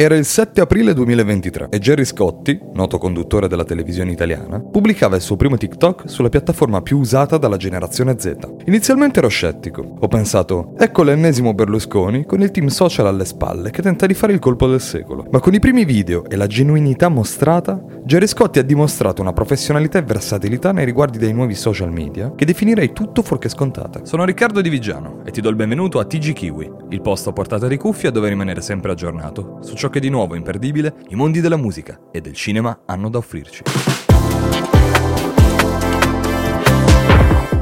Era il 7 aprile 2023 e Gerry Scotti, noto conduttore della televisione italiana, pubblicava il suo primo TikTok sulla piattaforma più usata dalla generazione Z. Inizialmente ero scettico. Ho pensato, ecco l'ennesimo Berlusconi con il team social alle spalle che tenta di fare il colpo del secolo. Ma con i primi video e la genuinità mostrata, Gerry Scotti ha dimostrato una professionalità e versatilità nei riguardi dei nuovi social media che definirei tutto fuorché scontata. Sono Riccardo Divigiano e ti do il benvenuto a TG Kiwi, il posto a portata di cuffia dove rimanere sempre aggiornato su ciò che di nuovo imperdibile i mondi della musica e del cinema hanno da offrirci.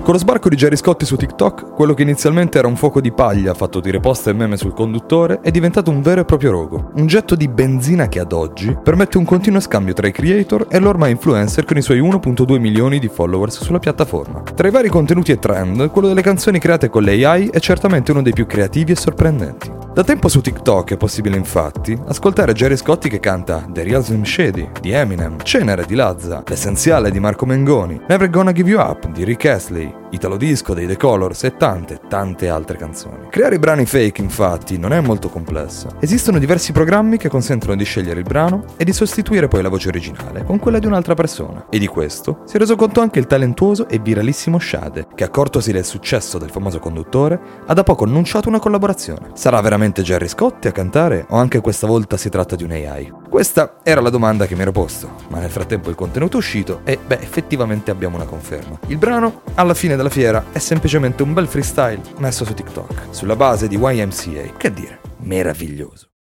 Con lo sbarco di Gerry Scotti su TikTok, quello che inizialmente era un fuoco di paglia fatto di riposte e meme sul conduttore è diventato un vero e proprio rogo, un getto di benzina che ad oggi permette un continuo scambio tra i creator e l'ormai influencer con i suoi 1.2 milioni di followers sulla piattaforma. Tra i vari contenuti e trend, quello delle canzoni create con l'AI è certamente uno dei più creativi e sorprendenti. Da tempo su TikTok è possibile infatti ascoltare Gerry Scotti che canta The Real Slim Shady di Eminem, Cenere di Lazza, L'essenziale di Marco Mengoni, Never Gonna Give You Up di Rick Astley, Italo Disco dei The Colors e tante altre canzoni. Creare i brani fake infatti non è molto complesso. Esistono diversi programmi che consentono di scegliere il brano e di sostituire poi la voce originale con quella di un'altra persona. E di questo si è reso conto anche il talentuoso e viralissimo Shade, che accortosi del successo del famoso conduttore ha da poco annunciato una collaborazione. Sarà veramente Gerry Scotti a cantare o anche questa volta si tratta di un AI? Questa era la domanda che mi ero posto, ma nel frattempo il contenuto è uscito e effettivamente abbiamo una conferma. Il brano alla fine della fiera è semplicemente un bel freestyle messo su TikTok, sulla base di YMCA, che dire, meraviglioso.